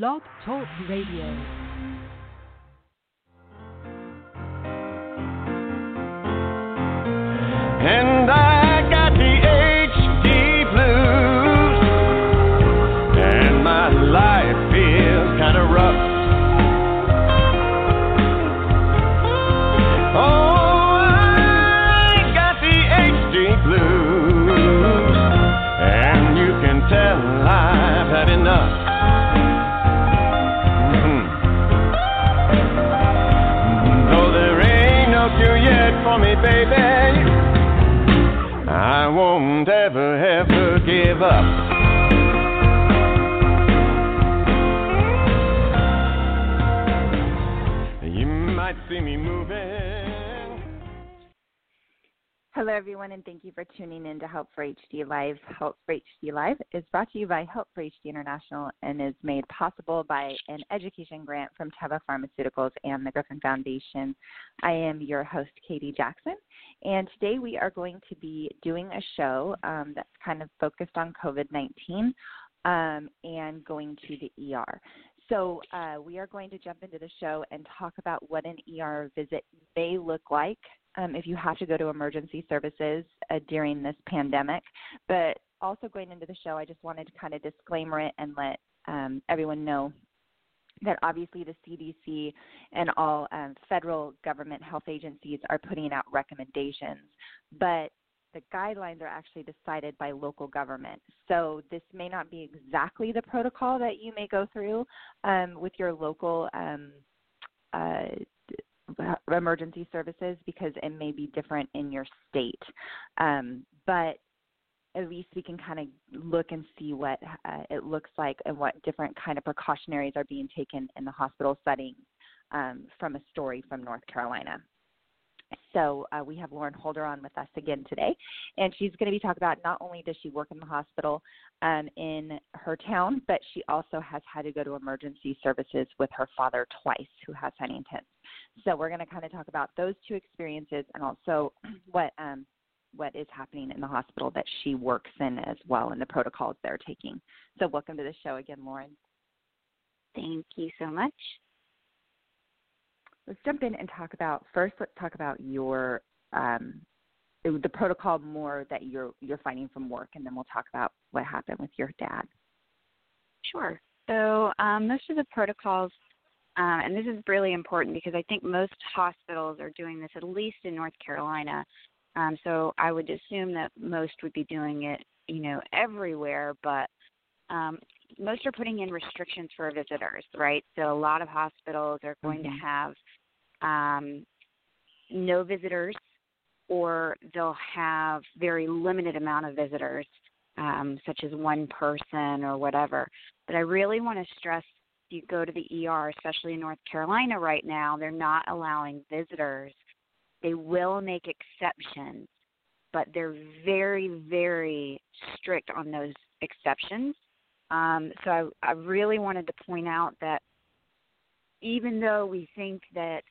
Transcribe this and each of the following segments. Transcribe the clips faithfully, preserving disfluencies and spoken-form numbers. Blog Talk Radio. Hello, everyone, and thank you for tuning in to Help for H D Live. Help for H D Live is brought to you by Help for H D International and is made possible by an education grant from Teva Pharmaceuticals and the Griffin Foundation. I am your host, Katie Jackson, and today we are going to be doing a show um, that's kind of focused on COVID nineteen um, and going to the E R. So uh, we are going to jump into the show and talk about what an E R visit may look like Um, if you have to go to emergency services uh, during this pandemic. But also going into the show, I just wanted to kind of disclaimer it and let um, everyone know that obviously the C D C and all um, federal government health agencies are putting out recommendations, but the guidelines are actually decided by local government. So this may not be exactly the protocol that you may go through um, with your local um, uh emergency services, because it may be different in your state. Um, but at least we can kind of look and see what uh, it looks like and what different kind of precautionaries are being taken in the hospital setting um, from a story from North Carolina. So uh, we have Lauren Holder on with us again today, and she's going to be talking about not only does she work in the hospital um, in her town, but she also has had to go to emergency services with her father twice, who has Huntington's. So we're going to kind of talk about those two experiences and also what um, what is happening in the hospital that she works in as well and the protocols they're taking. So welcome to the show again, Lauren. Thank you so much. Let's jump in and talk about first. Let's talk about your um, the protocol more that you're you're finding from work, and then we'll talk about what happened with your dad. Sure. So um, most of the protocols, um, and this is really important because I think most hospitals are doing this, at least in North Carolina. Um, so I would assume that most would be doing it, you know, everywhere, but um, most are putting in restrictions for visitors, right? So a lot of hospitals are going mm-hmm. to have um, no visitors, or they'll have very limited amount of visitors, um, such as one person or whatever. But I really want to stress, if you go to the E R, especially in North Carolina right now, they're not allowing visitors. They will make exceptions, but they're very, very strict on those exceptions. Um, so I, I really wanted to point out that even though we think that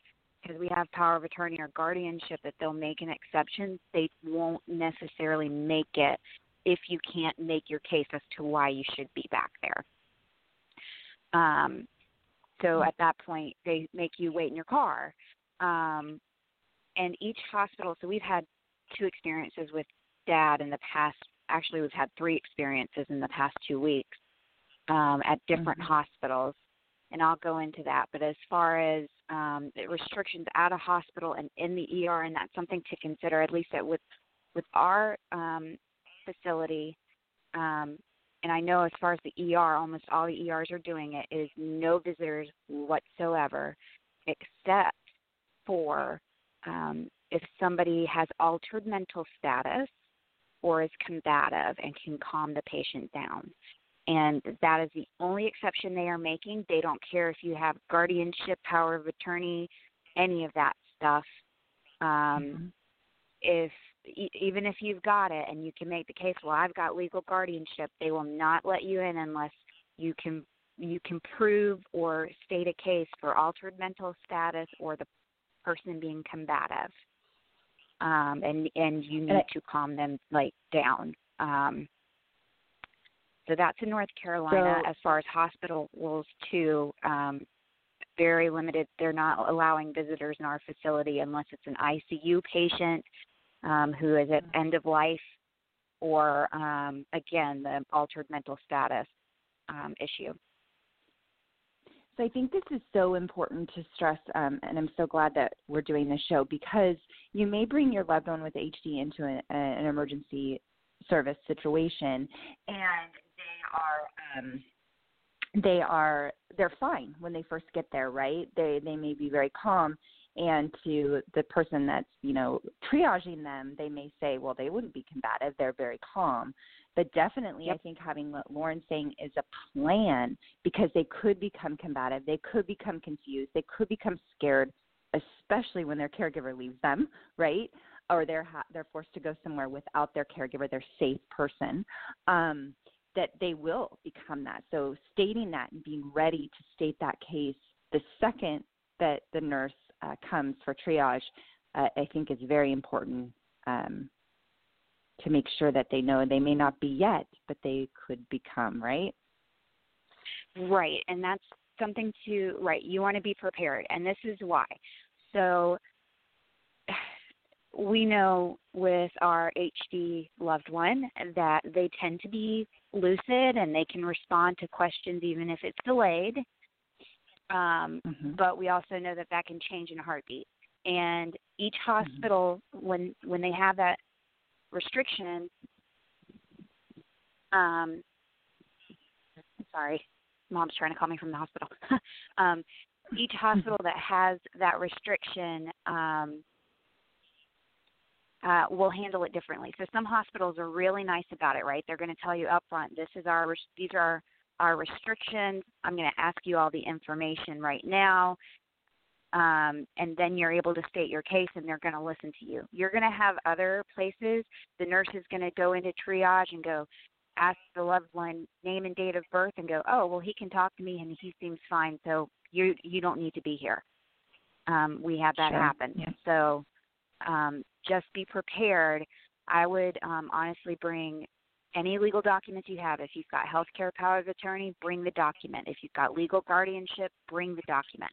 because we have power of attorney or guardianship that they'll make an exception, they won't necessarily make it if you can't make your case as to why you should be back there. Um, so at that point, they make you wait in your car. Um, and each hospital, so we've had two experiences with Dad in the past. Actually, we've had three experiences in the past two weeks. Um, at different mm-hmm. hospitals, and I'll go into that. But as far as um, the restrictions at a hospital and in the E R, and that's something to consider, at least at, with with our um, facility, um, and I know as far as the E R, almost all the E Rs are doing it, is no visitors whatsoever, except for um, if somebody has altered mental status or is combative and can calm the patient down. And that is the only exception they are making. They don't care if you have guardianship, power of attorney, any of that stuff. Um, mm-hmm. If e- even if you've got it and you can make the case, well, I've got legal guardianship, they will not let you in unless you can you can prove or state a case for altered mental status or the person being combative, um, and and you need and I- to calm them like down. Um, So that's in North Carolina. So, as far as hospital rules, too, um, very limited. They're not allowing visitors in our facility unless it's an I C U patient um, who is at end of life or, um, again, the altered mental status um, issue. So I think this is so important to stress, um, and I'm so glad that we're doing this show, because you may bring your loved one with H D into an, an emergency service situation, and they are um, they are they're fine when they first get there, right? They they may be very calm, and to the person that's, you know, triaging them, they may say, well, they wouldn't be combative, they're very calm. But definitely, yep. I think having what Lauren's saying is a plan, because they could become combative, they could become confused, they could become scared, especially when their caregiver leaves them, right? Or they're ha- they're forced to go somewhere without their caregiver, their safe person, um, that they will become that. So stating that and being ready to state that case the second that the nurse uh, comes for triage, uh, I think is very important. Um, to make sure that they know they may not be yet, but they could become, right? Right, and that's something to, right, you want to be prepared, and this is why. So we know with our H D loved one that they tend to be lucid and they can respond to questions even if it's delayed, um, mm-hmm. but we also know that that can change in a heartbeat. And each hospital, mm-hmm. when when they have that restriction, um, sorry, mom's trying to call me from the hospital. um, each hospital that has that restriction um, uh, will handle it differently. So some hospitals are really nice about it, right? They're going to tell you up front, this is our, these are our restrictions. I'm going to ask you all the information right now. Um, and then you're able to state your case, and they're going to listen to you. You're going to have other places. The nurse is going to go into triage and go ask the loved one name and date of birth and go, oh, well, he can talk to me, and he seems fine, so you you don't need to be here. Um, we have that sure. happen. Yeah. So um, just be prepared. I would um, honestly bring any legal documents you have. If you've got healthcare power of attorney, bring the document. If you've got legal guardianship, bring the document.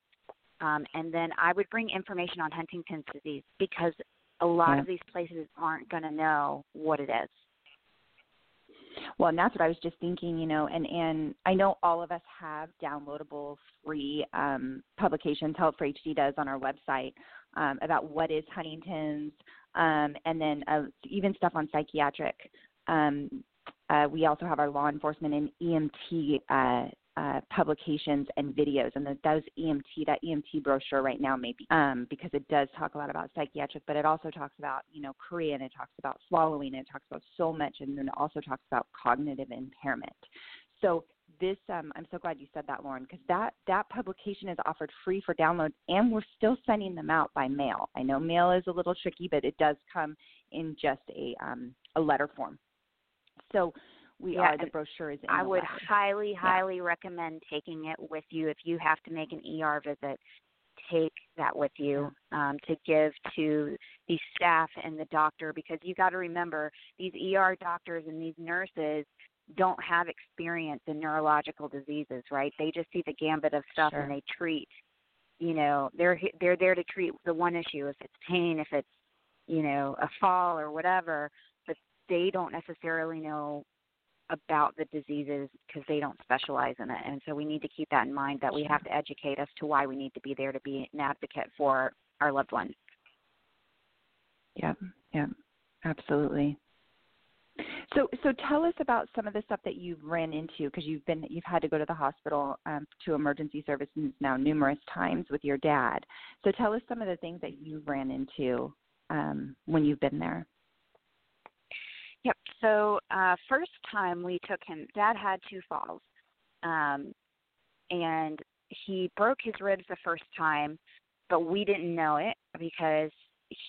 Um, and then I would bring information on Huntington's disease, because a lot yeah. of these places aren't going to know what it is. Well, and that's what I was just thinking, you know, and, and I know all of us have downloadable free um, publications, Help for H D does, on our website um, about what is Huntington's, um, and then uh, even stuff on psychiatric. Um, uh, we also have our law enforcement and E M T uh Uh, publications and videos, and that those E M T, that E M T brochure right now maybe, um, because it does talk a lot about psychiatric, but it also talks about, you know, chorea, and it talks about swallowing, and it talks about so much, and then it also talks about cognitive impairment. So this, um, I'm so glad you said that, Lauren, because that, that publication is offered free for download, and we're still sending them out by mail. I know mail is a little tricky, but it does come in just a, um, a letter form. So We yeah, are, the brochure is in I the would letter. highly, yeah. highly recommend taking it with you. If you have to make an E R visit, take that with you um, to give to the staff and the doctor, because you got to remember, these E R doctors and these nurses don't have experience in neurological diseases, right? They just see the gambit of stuff sure. and they treat, you know, they're they're there to treat the one issue, if it's pain, if it's, you know, a fall or whatever, but they don't necessarily know about the diseases because they don't specialize in it. And so we need to keep that in mind, that we have to educate as to why we need to be there to be an advocate for our loved ones. Yeah, yeah, absolutely. So so tell us about some of the stuff that you've ran into, because you've been you've had to go to the hospital um, to emergency services now numerous times with your dad. So tell us some of the things that you've ran into um, when you've been there. Yep. So uh, first time we took him, Dad had two falls, um, and he broke his ribs the first time, but we didn't know it because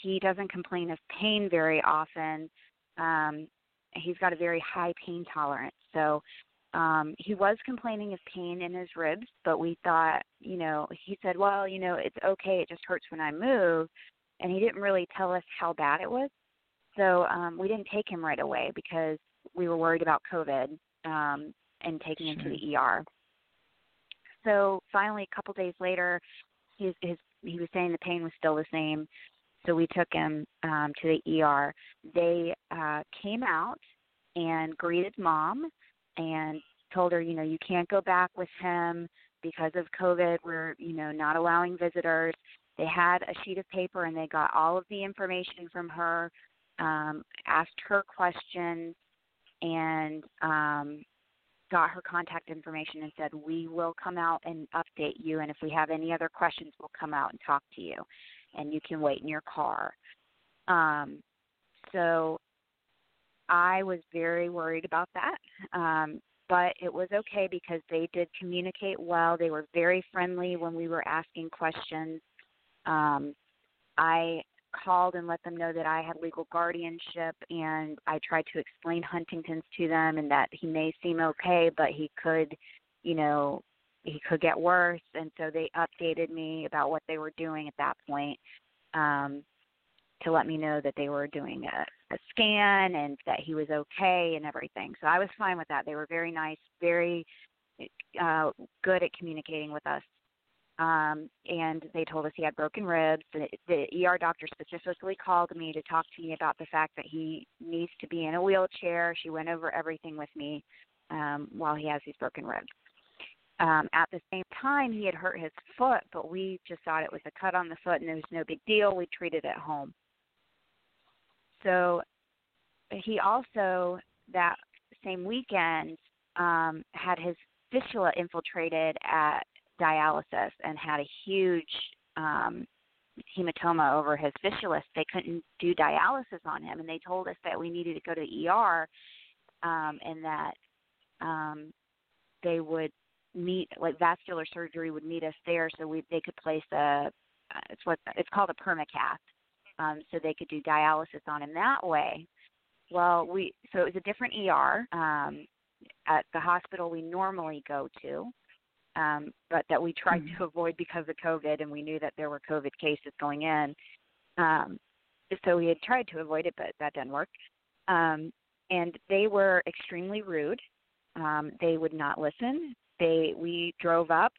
he doesn't complain of pain very often. Um, he's got a very high pain tolerance. So um, he was complaining of pain in his ribs, but we thought, you know, he said, well, you know, it's okay, it just hurts when I move, and he didn't really tell us how bad it was. So um, we didn't take him right away because we were worried about COVID. Uh, um, and taken sure. him to the E R. So finally, a couple days later, his, his, he was saying the pain was still the same. So we took him um, to the E R. They uh, came out and greeted mom and told her, you know, you can't go back with him because of COVID. We're, you know, not allowing visitors. They had a sheet of paper and they got all of the information from her, um, asked her questions, and um, got her contact information and said, we will come out and update you. And if we have any other questions, we'll come out and talk to you. And you can wait in your car. Um, so I was very worried about that. Um, but it was okay because they did communicate well. They were very friendly when we were asking questions. Um, I called and let them know that I had legal guardianship, and I tried to explain Huntington's to them and that he may seem okay, but he could, you know, he could get worse. And so they updated me about what they were doing at that point, um, to let me know that they were doing a, a scan and that he was okay and everything. So I was fine with that. They were very nice, very uh, good at communicating with us. Um, and they told us he had broken ribs. The, the E R doctor specifically called me to talk to me about the fact that he needs to be in a wheelchair. She went over everything with me um, while he has these broken ribs. Um, at the same time, he had hurt his foot, but we just thought it was a cut on the foot and there was no big deal. We treated it at home. So he also, that same weekend, um, had his fistula infiltrated at dialysis and had a huge um, hematoma over his fistula. They couldn't do dialysis on him, and they told us that we needed to go to the E R um, and that um, they would meet, like vascular surgery would meet us there, so we they could place a, it's what it's called a permacast, um, so they could do dialysis on him that way. Well, we so it was a different E R um, at the hospital we normally go to. Um, but that we tried mm-hmm. to avoid because of COVID, and we knew that there were COVID cases going in. Um, so we had tried to avoid it, but that didn't work. Um, and they were extremely rude. Um, they would not listen. They We drove up.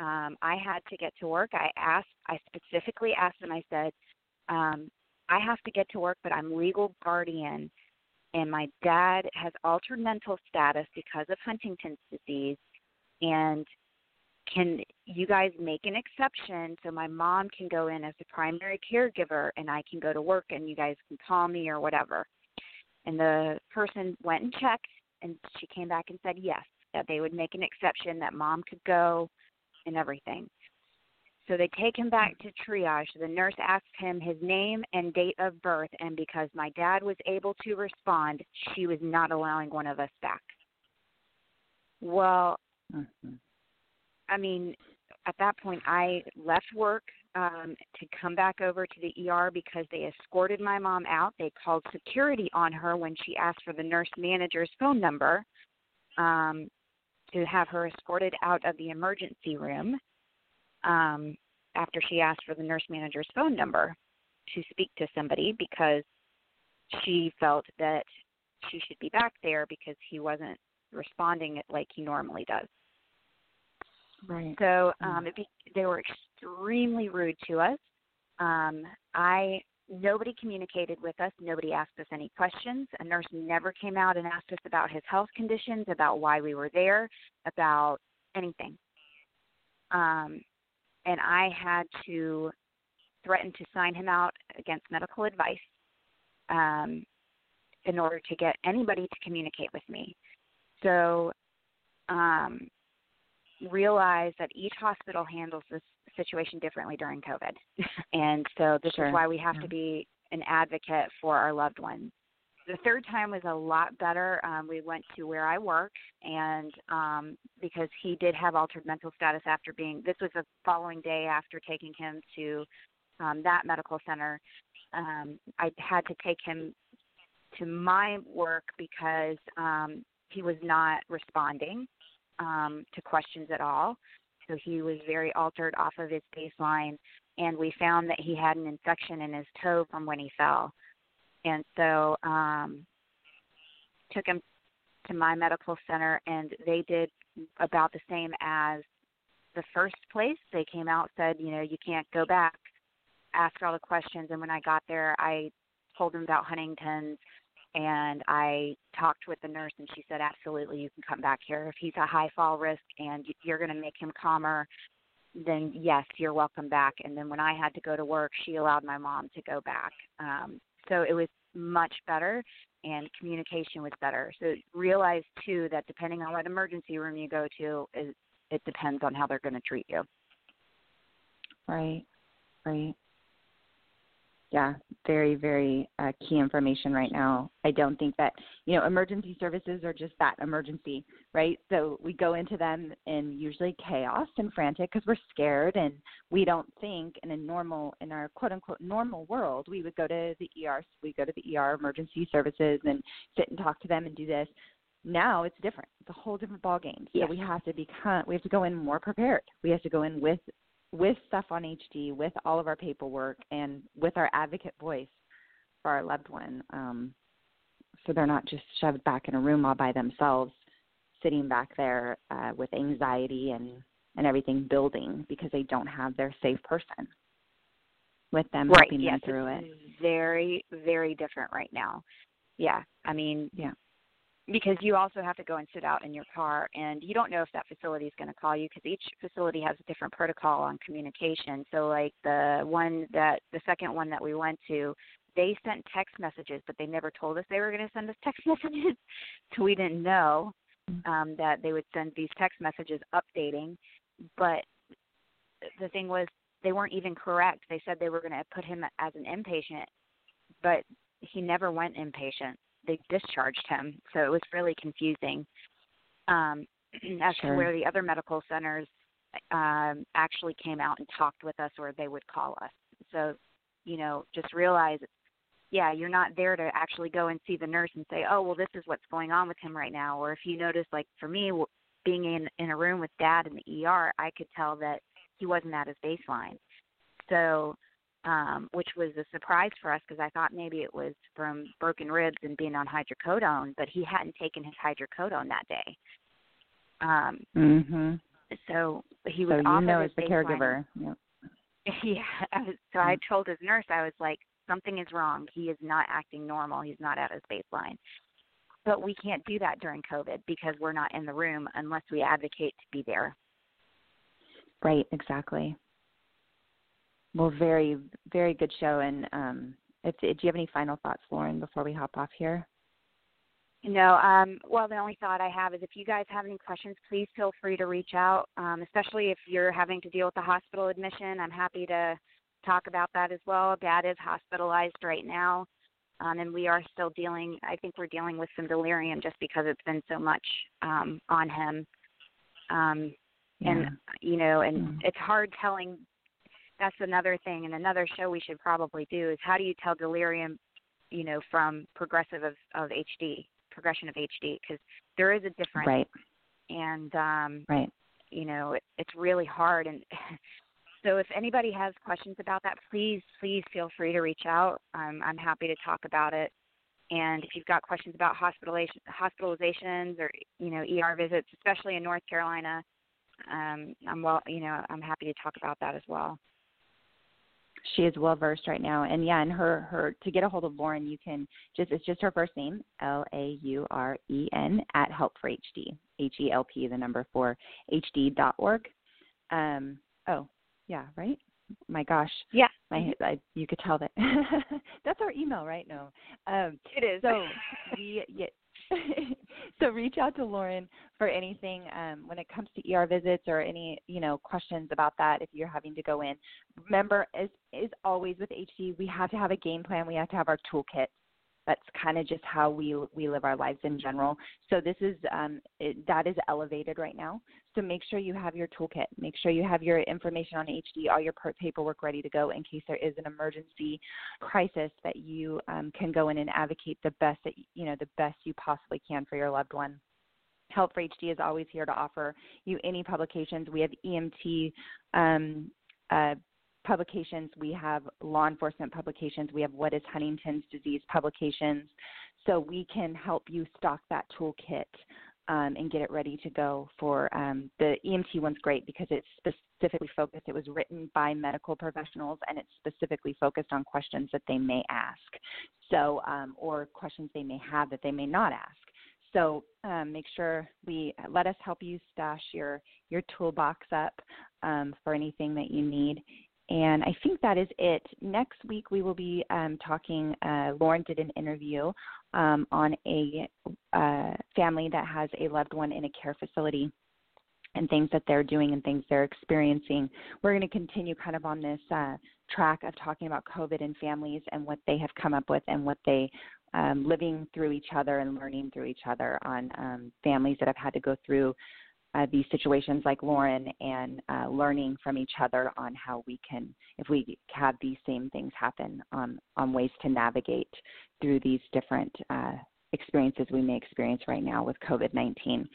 Um, I had to get to work. I asked. I specifically asked them, I said, um, I have to get to work, but I'm legal guardian, and my dad has altered mental status because of Huntington's disease, and can you guys make an exception so my mom can go in as the primary caregiver and I can go to work and you guys can call me or whatever? And the person went and checked, and she came back and said yes, that they would make an exception, that mom could go and everything. So they take him back to triage. The nurse asks him his name and date of birth, and because my dad was able to respond, she was not allowing one of us back. Well, mm-hmm. I mean, at that point, I left work um, to come back over to the E R because they escorted my mom out. They called security on her when she asked for the nurse manager's phone number um, to have her escorted out of the emergency room um, after she asked for the nurse manager's phone number to speak to somebody because she felt that she should be back there because he wasn't responding like he normally does. Right. So um, it be, they were extremely rude to us. Um, I nobody communicated with us. Nobody asked us any questions. A nurse never came out and asked us about his health conditions, about why we were there, about anything. Um, and I had to threaten to sign him out against medical advice um, in order to get anybody to communicate with me. So um realize that each hospital handles this situation differently during COVID. And so this sure. is why we have yeah. to be an advocate for our loved ones. The third time was a lot better. Um, we went to where I work, and um, because he did have altered mental status after being, this was the following day after taking him to um, that medical center. Um, I had to take him to my work because um, he was not responding Um, to questions at all. So he was very altered off of his baseline, and we found that he had an infection in his toe from when he fell. And so um, took him to my medical center, and they did about the same as the first place. They came out, said, you know, you can't go back, asked all the questions. And when I got there, I told them about Huntington's, and I talked with the nurse, and she said, absolutely, you can come back here. If he's a high fall risk and you're going to make him calmer, then yes, you're welcome back. And then when I had to go to work, she allowed my mom to go back. Um, so it was much better, and communication was better. So realize, too, that depending on what emergency room you go to, it, it depends on how they're going to treat you. Right, right. Yeah, very, very uh, key information right now. I don't think that, you know, emergency services are just that, emergency, right? So we go into them in usually chaos and frantic because we're scared, and we don't think in a normal, in our quote-unquote normal world, we would go to the E R, we go to the E R emergency services and sit and talk to them and do this. Now it's different. It's a whole different ballgame. So yeah. we have to become, we have to go in more prepared. We have to go in with with stuff on H D, with all of our paperwork, and with our advocate voice for our loved one. Um, so they're not just shoved back in a room all by themselves, sitting back there uh, with anxiety and, and everything building because they don't have their safe person with them right. helping yes. them through it. Very, very different right now. Yeah. I mean, yeah. Because you also have to go and sit out in your car, and you don't know if that facility is going to call you because each facility has a different protocol on communication. So, like the one that the second one that we went to, they sent text messages, but they never told us they were going to send us text messages, so we didn't know um, that they would send these text messages updating. But the thing was, they weren't even correct. They said they were going to put him as an inpatient, but he never went inpatient. They discharged him, so it was really confusing um, as sure. to where the other medical centers um, actually came out and talked with us, or they would call us. So, you know, just realize, yeah, you're not there to actually go and see the nurse and say, oh, well, this is what's going on with him right now. Or if you notice, like for me, being in, in a room with dad in the E R, I could tell that he wasn't at his baseline. So Um, which was a surprise for us because I thought maybe it was from broken ribs and being on hydrocodone, but he hadn't taken his hydrocodone that day. Um, mm-hmm. So he was so off of his baseline. You know, it's the caregiver. Yep. Yeah. I was, so mm-hmm. I told his nurse, I was like, something is wrong. He is not acting normal. He's not at his baseline. But we can't do that during COVID because we're not in the room unless we advocate to be there. Right, exactly. Well, very, very good show. And um, if, do you have any final thoughts, Lauren, before we hop off here? No. Um, well, the only thought I have is if you guys have any questions, please feel free to reach out, um, especially if you're having to deal with a hospital admission. I'm happy to talk about that as well. Dad is hospitalized right now, um, and we are still dealing. I think we're dealing with some delirium just because it's been so much um, on him. Um, yeah. And, you know, and yeah. it's hard telling. That's another thing, and another show we should probably do is how do you tell delirium, you know, from progressive of, of H D, progression of H D, because there is a difference. Right. And, um, right. you know, it, it's really hard. And so if anybody has questions about that, please, please feel free to reach out. Um, I'm happy to talk about it. And if you've got questions about hospitalization, hospitalizations or, you know, E R visits, especially in North Carolina, um, I'm well, you know, I'm happy to talk about that as well. She is well versed right now, and yeah, and her, her to get a hold of Lauren, you can just it's just her first name, L A U R E N at Help for H D, H E L P the number four H D dot org. Um, oh yeah, right. My gosh, yeah, my I, you could tell that that's our email, right? No, um, it is. So we yeah. So reach out to Lauren for anything um, when it comes to E R visits or any, you know, questions about that if you're having to go in. Remember, as is always with H D, we have to have a game plan. We have to have our toolkit. That's kind of just how we we live our lives in general. So this is um, it, that is elevated right now. So make sure you have your toolkit. Make sure you have your information on H D, all your paperwork ready to go in case there is an emergency crisis that you um, can go in and advocate the best that you know the best you possibly can for your loved one. Help for H D is always here to offer you any publications. We have E M T. Um, uh, publications, we have law enforcement publications, we have what is Huntington's disease publications. So we can help you stock that toolkit um, and get it ready to go for um, the E M T one's great because it's specifically focused. It was written by medical professionals, and it's specifically focused on questions that they may ask, so um, or questions they may have that they may not ask. So um, make sure we let us help you stash your, your toolbox up um, for anything that you need. And I think that is it. Next week we will be um, talking, uh, Lauren did an interview um, on a uh, family that has a loved one in a care facility and things that they're doing and things they're experiencing. We're going to continue kind of on this uh, track of talking about COVID and families and what they have come up with and what they Um, living through each other and learning through each other on um, families that have had to go through uh, these situations like Lauren and uh, learning from each other on how we can, if we have these same things happen, um, on ways to navigate through these different uh, experiences we may experience right now with COVID nineteen.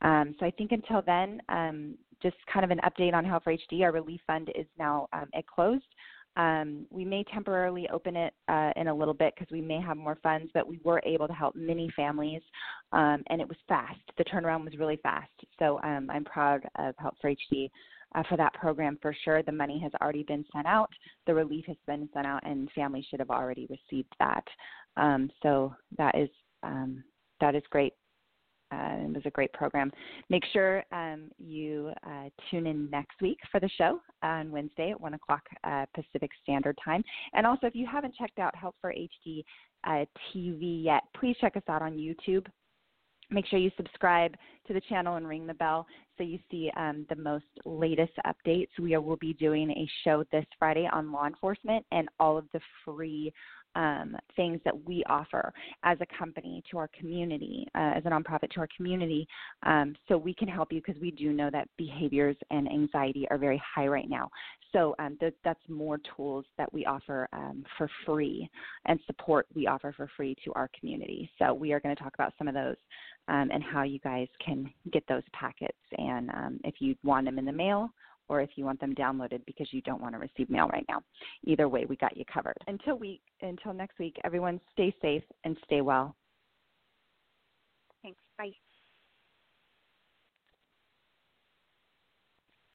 Um, so I think until then, um, just kind of an update on Help for H D. Our relief fund is now um, it closed. Um, we may temporarily open it uh, in a little bit because we may have more funds, but we were able to help many families, um, and it was fast. The turnaround was really fast, so um, I'm proud of Help for H D uh, for that program for sure. The money has already been sent out. The relief has been sent out, and families should have already received that. Um, so that is um, that is great. Uh, it was a great program. Make sure um, you uh, tune in next week for the show on Wednesday at one o'clock uh, Pacific Standard Time. And also, if you haven't checked out Help for H D uh, T V yet, please check us out on YouTube. Make sure you subscribe to the channel and ring the bell so you see um, the most latest updates. We will be doing a show this Friday on law enforcement and all of the free Um, things that we offer as a company to our community, uh, as a nonprofit to our community, um, so we can help you because we do know that behaviors and anxiety are very high right now. So um, th- that's more tools that we offer um, for free and support we offer for free to our community. So we are going to talk about some of those um, and how you guys can get those packets and um, if you want them in the mail or if you want them downloaded because you don't want to receive mail right now. Either way, we got you covered. Until we, until next week, everyone stay safe and stay well.